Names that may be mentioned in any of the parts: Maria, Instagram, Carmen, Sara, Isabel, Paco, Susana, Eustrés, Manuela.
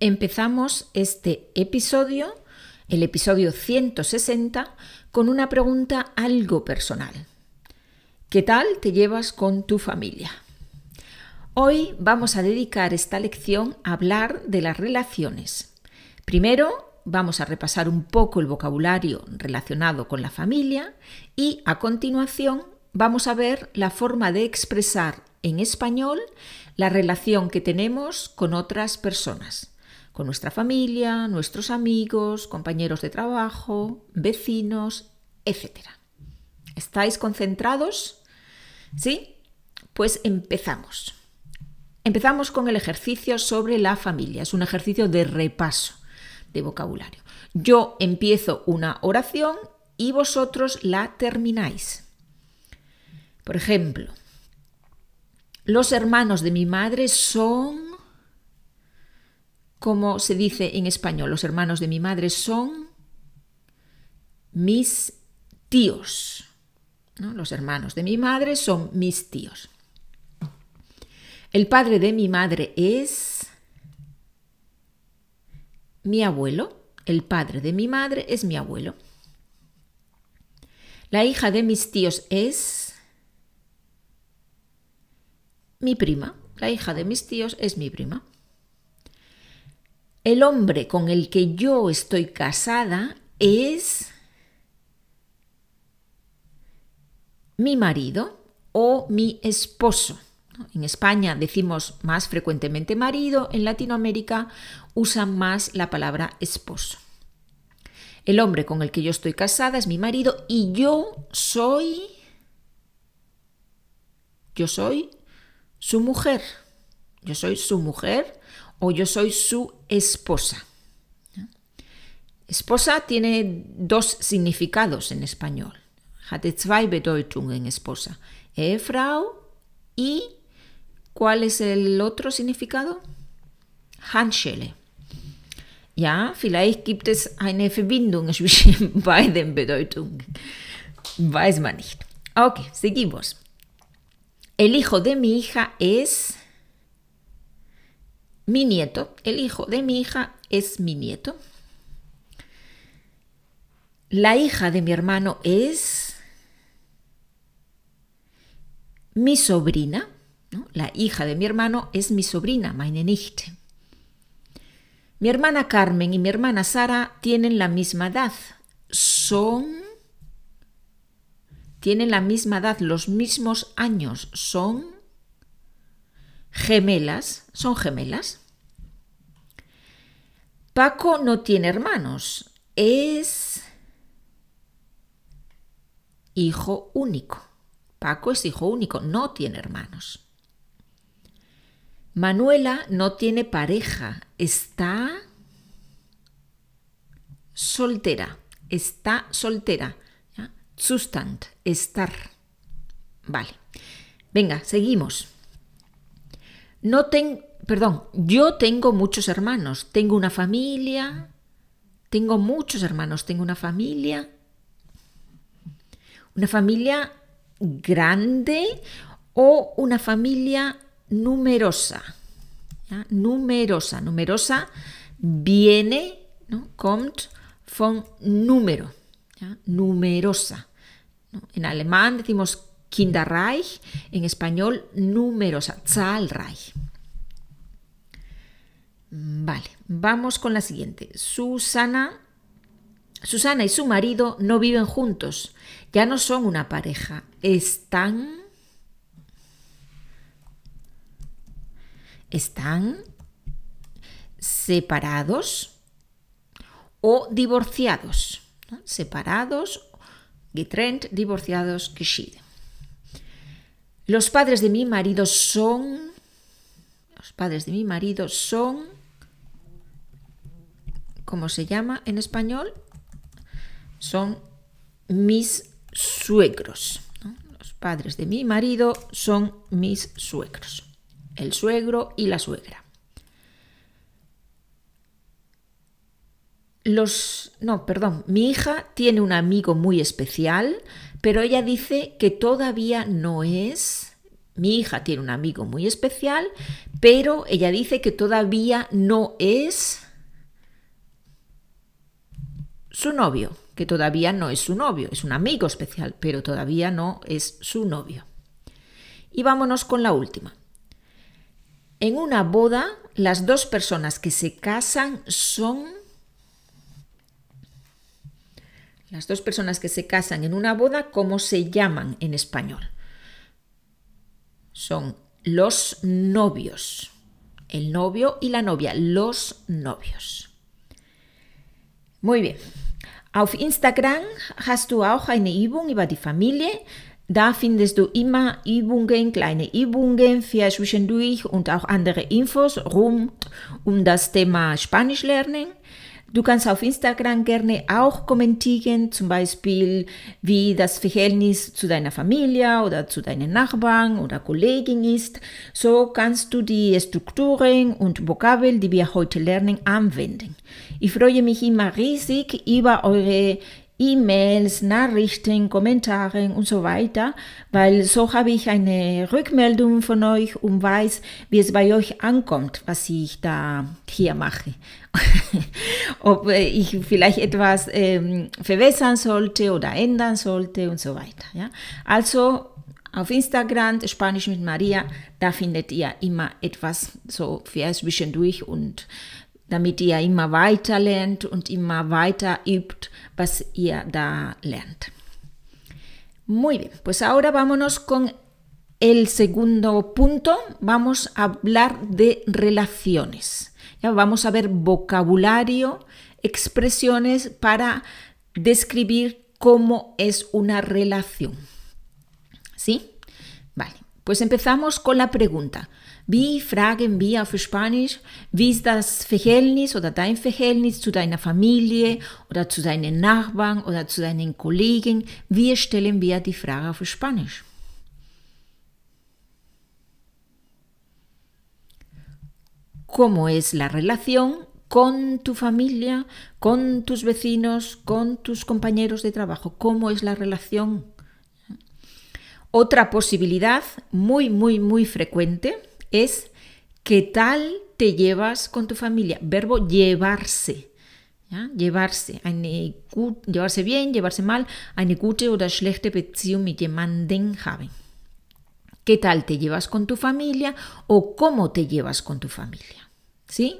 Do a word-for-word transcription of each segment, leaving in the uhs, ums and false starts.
Empezamos este episodio, el episodio ciento sesenta, con una pregunta algo personal. ¿Qué tal te llevas con tu familia? Hoy vamos a dedicar esta lección a hablar de las relaciones. Primero vamos a repasar un poco el vocabulario relacionado con la familia y a continuación vamos a ver la forma de expresar en español la relación que tenemos con otras personas. Con nuestra familia, nuestros amigos, compañeros de trabajo, vecinos, etcétera. ¿Estáis concentrados? ¿Sí? Pues empezamos. Empezamos con el ejercicio sobre la familia. Es un ejercicio de repaso de vocabulario. Yo empiezo una oración y vosotros la termináis. Por ejemplo, los hermanos de mi madre son... Como se dice en español, los hermanos de mi madre son mis tíos, ¿no? Los hermanos de mi madre son mis tíos. El padre de mi madre es mi abuelo. El padre de mi madre es mi abuelo. La hija de mis tíos es mi prima. La hija de mis tíos es mi prima. El hombre con el que yo estoy casada es mi marido o mi esposo. En España decimos más frecuentemente marido, en Latinoamérica usan más la palabra esposo. El hombre con el que yo estoy casada es mi marido y yo soy, yo soy su mujer. Yo soy su mujer o yo soy su esposa. Esposa tiene dos significados en español. Hat zwei Bedeutungen esposa. Ehefrau y ¿cuál es el otro significado? Handschelle. Ja, vielleicht gibt es eine Verbindung zwischen beiden Bedeutungen. Weiß man nicht. Ok, seguimos. El hijo de mi hija es... Mi nieto, el hijo de mi hija es mi nieto. La hija de mi hermano es mi sobrina, ¿no? La hija de mi hermano es mi sobrina, meine Nichte. Mi hermana Carmen y mi hermana Sara tienen la misma edad. Son, tienen la misma edad, los mismos años, son... Gemelas, son gemelas. Paco no tiene hermanos, es hijo único. Paco es hijo único, no tiene hermanos. Manuela no tiene pareja, está soltera, está soltera. ¿Ya? Zustand, estar. Vale, venga, seguimos. No tengo, perdón, yo tengo muchos hermanos, tengo una familia, tengo muchos hermanos, tengo una familia, una familia grande o una familia numerosa, ¿ya? Numerosa, numerosa viene, ¿no? Kommt von número, ¿ya? Numerosa, ¿no? En alemán decimos Kinderreich, en español numerosa, zahlreich. Vale, vamos con la siguiente. Susana, Susana y su marido no viven juntos, ya no son una pareja, están, están separados o divorciados, ¿no? Separados, getrennt, divorciados, geschieden. Los padres de mi marido son, los padres de mi marido son, ¿cómo se llama en español? Son mis suegros, ¿no? Los padres de mi marido son mis suegros, el suegro y la suegra. Los, no, perdón, mi hija tiene un amigo muy especial, pero ella dice que todavía no es, mi hija tiene un amigo muy especial, pero ella dice que todavía no es su novio, que todavía no es su novio, es un amigo especial, pero todavía no es su novio. Y vámonos con la última. En una boda, las dos personas que se casan son... Las dos personas que se casan en una boda, ¿cómo se llaman en español? Son los novios. El novio y la novia, los novios. Muy bien. Auf Instagram hast du auch eine Übung über die Familie. Da findest du immer Übungen, kleine Übungen für zwischendurch und auch andere Infos rund um das Thema Spanisch lernen. Du kannst auf Instagram gerne auch kommentieren, zum Beispiel wie das Verhältnis zu deiner Familie oder zu deinen Nachbarn oder Kollegen ist. So kannst du die Strukturen und Vokabeln, die wir heute lernen, anwenden. Ich freue mich immer riesig über eure E-Mails, Nachrichten, Kommentare und so weiter, weil so habe ich eine Rückmeldung von euch und weiß, wie es bei euch ankommt, was ich da hier mache. Ob ich vielleicht etwas ähm, verbessern sollte oder ändern sollte und so weiter. Ja? Also auf Instagram, Spanisch mit Maria, da findet ihr immer etwas so für zwischendurch und damit ihr immer weiter lernt und immer weiter übt, was ihr da lernt. Muy bien, pues ahora vámonos con el segundo punto. Vamos a hablar de relaciones. Ya vamos a ver vocabulario, expresiones para describir cómo es una relación. ¿Sí? Vale, pues empezamos con la pregunta. Wie fragen wir auf Spanisch, wie ist das Verhältnis oder dein Verhältnis zu deiner Familie oder zu deinen Nachbarn oder zu deinen Kollegen? Wie stellen wir die Frage auf Spanisch? ¿Cómo es la relación con tu familia, con tus vecinos, con tus compañeros de trabajo? ¿Cómo es la relación? Otra posibilidad muy, muy, muy frecuente es ¿qué tal te llevas con tu familia? Verbo llevarse. ¿Ya? Llevarse. Eine gut, llevarse bien, llevarse mal. Eine gute oder schlechte Beziehung mit jemandem haben. ¿Qué tal te llevas con tu familia? ¿O cómo te llevas con tu familia? ¿Sí?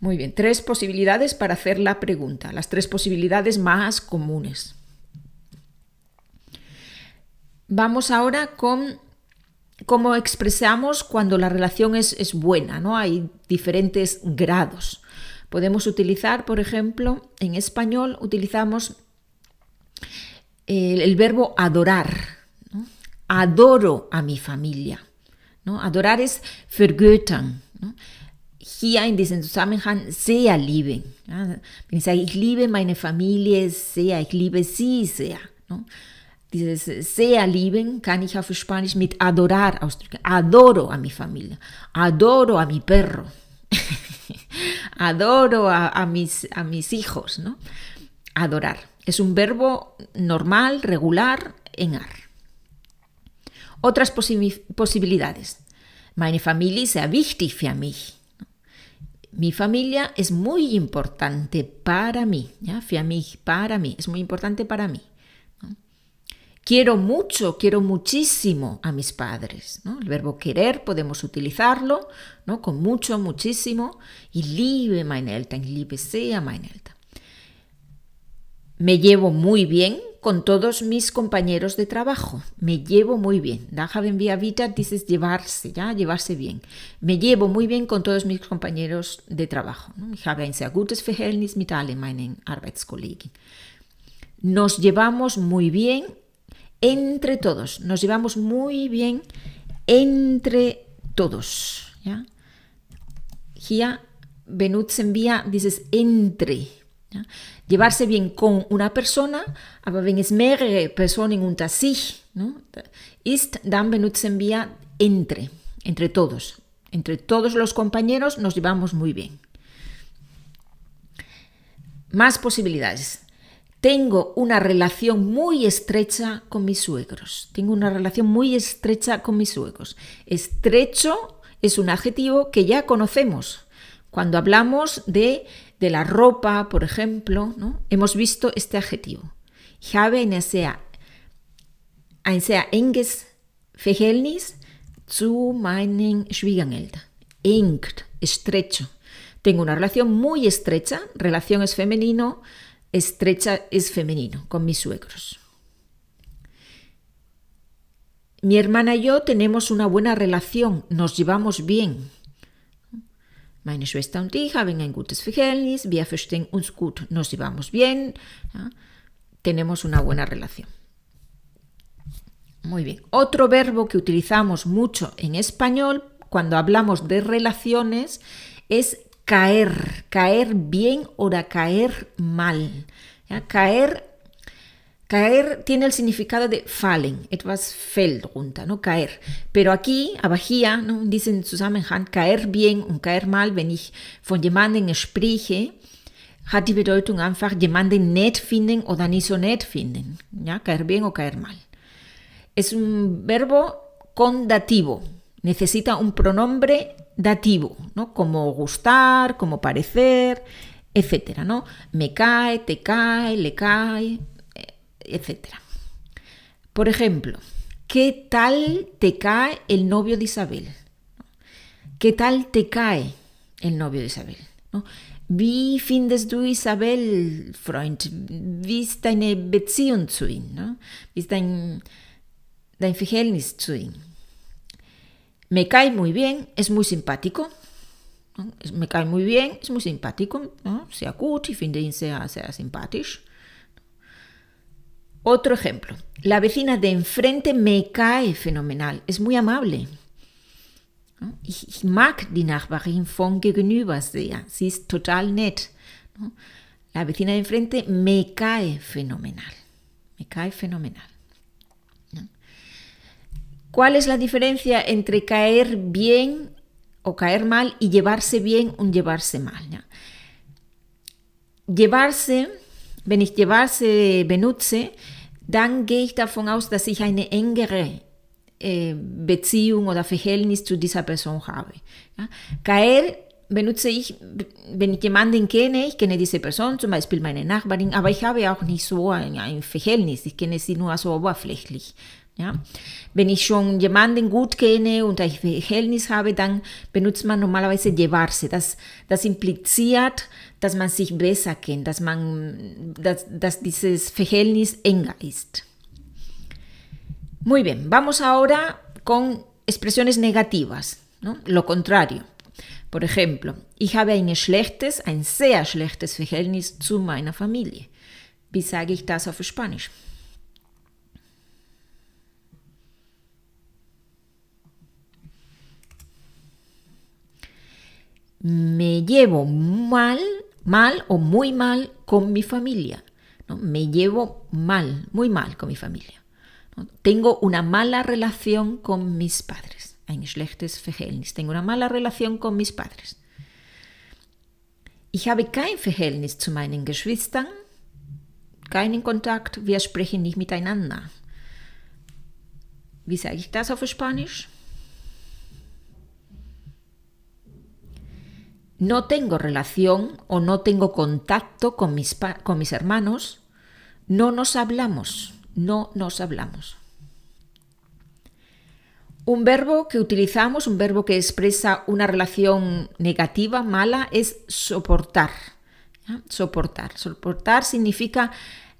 Muy bien. Tres posibilidades para hacer la pregunta. Las tres posibilidades más comunes. Vamos ahora con... ¿Cómo expresamos cuando la relación es, es buena, ¿no? Hay diferentes grados. Podemos utilizar, por ejemplo, en español utilizamos el, el verbo adorar, ¿no? Adoro a mi familia, ¿no? Adorar es vergötern, ¿no? Hier in diesem Zusammenhang sehr lieben. Wenn ich sage, ich liebe meine Familie sehr, ich liebe sie sehr, ¿no? Dieses sehr lieben kann ich auf Spanisch mit adorar ausdrücken. Adoro a mi familia. Adoro a mi perro. Adoro a, a, mis, a mis hijos, ¿no? Adorar. Es un verbo normal, regular, en ar. Otras posi- posibilidades. Meine Familie ist sehr wichtig für mich. Mi familia es muy importante para mí. ¿Ya? Für mich, para mí. Es muy importante para mí. Quiero mucho, quiero muchísimo a mis padres, ¿no? El verbo querer podemos utilizarlo, ¿no? Con mucho, muchísimo. Y liebe meine Eltern, liebe sea meine Eltern. Me llevo muy bien con todos mis compañeros de trabajo. Me llevo muy bien. Da haben wir wieder dieses llevarse, ¿ya? Llevarse bien. Me llevo muy bien con todos mis compañeros de trabajo, ¿no? Ich habe ein sehr gutes Verhältnis mit allen meinen Arbeitskollegen. Nos llevamos muy bien. Entre todos, nos llevamos muy bien entre todos. ¿Ya? Hier benutzen wir dieses entre. ¿Ya? Llevarse bien con una persona, aber wenn es mehrere Personen unter sich, ¿no? ist, dann benutzen wir entre, entre todos. Entre todos los compañeros nos llevamos muy bien. Más posibilidades. Tengo una relación muy estrecha con mis suegros. Tengo una relación muy estrecha con mis suegros. Estrecho es un adjetivo que ya conocemos. Cuando hablamos de, de la ropa, por ejemplo, ¿no? Hemos visto este adjetivo. Ich habe eine sehr, ein sehr enges Verhältnis zu meinen Schwiegereltern. Eng, estrecho. Tengo una relación muy estrecha, relación es femenino, estrecha es femenino, con mis suegros. Mi hermana y yo tenemos una buena relación, nos llevamos bien. Meine Schwester und ich haben ein gutes Verhältnis, wir verstehen uns gut, nos llevamos bien, ¿ya? Tenemos una buena relación. Muy bien. Otro verbo que utilizamos mucho en español cuando hablamos de relaciones es caer, caer bien o caer mal. ¿Ya? Caer Caer tiene el significado de fallen, etwas fällt runter, ¿no? Caer. Pero aquí, abajía, ¿no? In diesem Zusammenhang, caer bien und caer mal, wenn ich von jemandem spreche, hat die Bedeutung einfach jemanden nett finden oder nicht so nett finden. ¿Ya? Caer bien o caer mal. Es un verbo con dativo, necesita un pronombre dativo, ¿no? Como gustar, como parecer, etcétera, ¿no? Me cae, te cae, le cae, etcétera. Por ejemplo, ¿qué tal te cae el novio de Isabel? ¿Qué tal te cae el novio de Isabel? ¿No? Wie findest du Isabel, Freund? Wie ist deine Beziehung zu ihm? ¿No? Wie ist dein, dein Verhältnis zu ihm? Me cae muy bien, es muy simpático. ¿No? Me cae muy bien, es muy simpático. ¿No? Sehr gut, ich finde ihn sehr, sehr simpatisch. Otro ejemplo, la vecina de enfrente me cae fenomenal, es muy amable. Ich mag die Nachbarin von gegenüber sehr, sie ist total nett. La vecina de enfrente me cae fenomenal, me cae fenomenal. ¿Cuál es la diferencia entre caer bien o caer mal y llevarse bien o llevarse mal? Llevarse, wenn ich llevarse benutze, dann gehe ich davon aus, dass ich eine engere eh, Beziehung oder Verhältnis zu dieser Person habe. Ja? Caer benutze ich, wenn ich jemanden kenne, ich kenne diese Person, zum Beispiel meine Nachbarin, aber ich habe auch nicht so ein, ein Verhältnis, ich kenne sie nur so oberflächlich. Ja? Wenn ich schon jemanden gut kenne und ein Verhältnis habe, dann benutzt man normalerweise llevarse. Das, das impliziert, dass man sich besser kennt, dass, man, dass, dass dieses Verhältnis enger ist. Muy bien, vamos ahora con expresiones negativas, ¿no? Lo contrario. Por ejemplo, ich habe ein schlechtes, ein sehr schlechtes Verhältnis zu meiner Familie. Wie sage ich das auf Spanisch? Me llevo mal, mal o muy mal con mi familia, ¿no? Me llevo mal, muy mal con mi familia, ¿no? Tengo una mala relación con mis padres. Ein schlechtes Verhältnis. Tengo una mala relación con mis padres. Ich habe kein Verhältnis zu meinen Geschwistern. Keinen Kontakt. Wir sprechen nicht miteinander. Wie sage ich das auf Spanisch? No tengo relación o no tengo contacto con mis, pa- con mis hermanos. No nos hablamos, no nos hablamos. Un verbo que utilizamos, un verbo que expresa una relación negativa, mala, es soportar. ¿Ya? Soportar. Soportar significa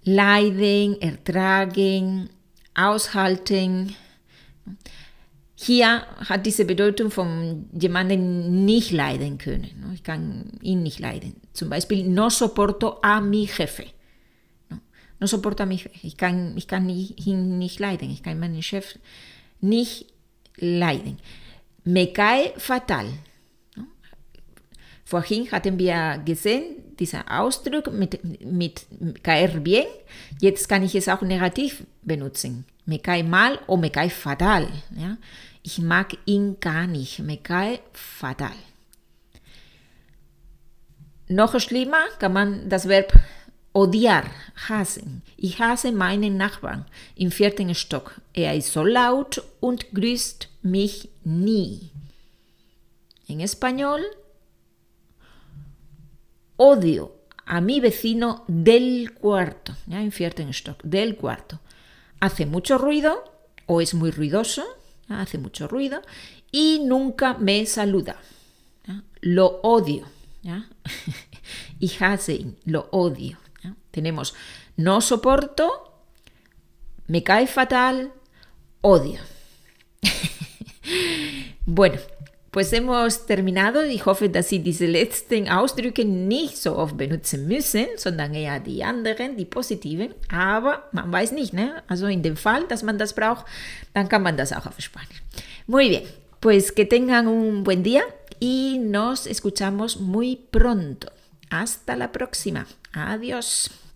leiden, ertragen, aushalten. Hier hat diese Bedeutung von jemanden nicht leiden können. Ich kann ihn nicht leiden. Zum Beispiel, no soporto a mi jefe. No soporto a mi jefe. Ich kann, ich kann ihn nicht leiden. Ich kann meinen Chef nicht leiden. Me cae fatal. Vorhin hatten wir gesehen, dieser Ausdruck mit, mit caer bien. Jetzt kann ich es auch negativ benutzen. Me cae mal o me cae fatal. ¿Ya? Ich mag ihn gar nicht. Me cae fatal. Noch schlimmer kann man das Verb odiar, hassen. Ich hasse meinen Nachbarn im vierten Stock. Er ist so laut und grüßt mich nie. en español, odio a mi vecino del cuarto. Ya invierte en stock, del cuarto. Hace mucho ruido o es muy ruidoso, ¿ya? Hace mucho ruido y nunca me saluda. ¿Ya? Lo odio. ¿Ya? Y hasen, lo odio. ¿Ya? Tenemos no soporto, me cae fatal, odio. Bueno, pues hemos terminado. Ich hoffe, dass Sie diese letzten Ausdrücke nicht so oft benutzen müssen, sondern eher die anderen, die positiven. Aber man weiß nicht, ¿no? Also in dem Fall, dass man das braucht, dann kann man das auch auf Spanisch. Muy bien, pues que tengan un buen día y nos escuchamos muy pronto. Hasta la próxima. Adiós.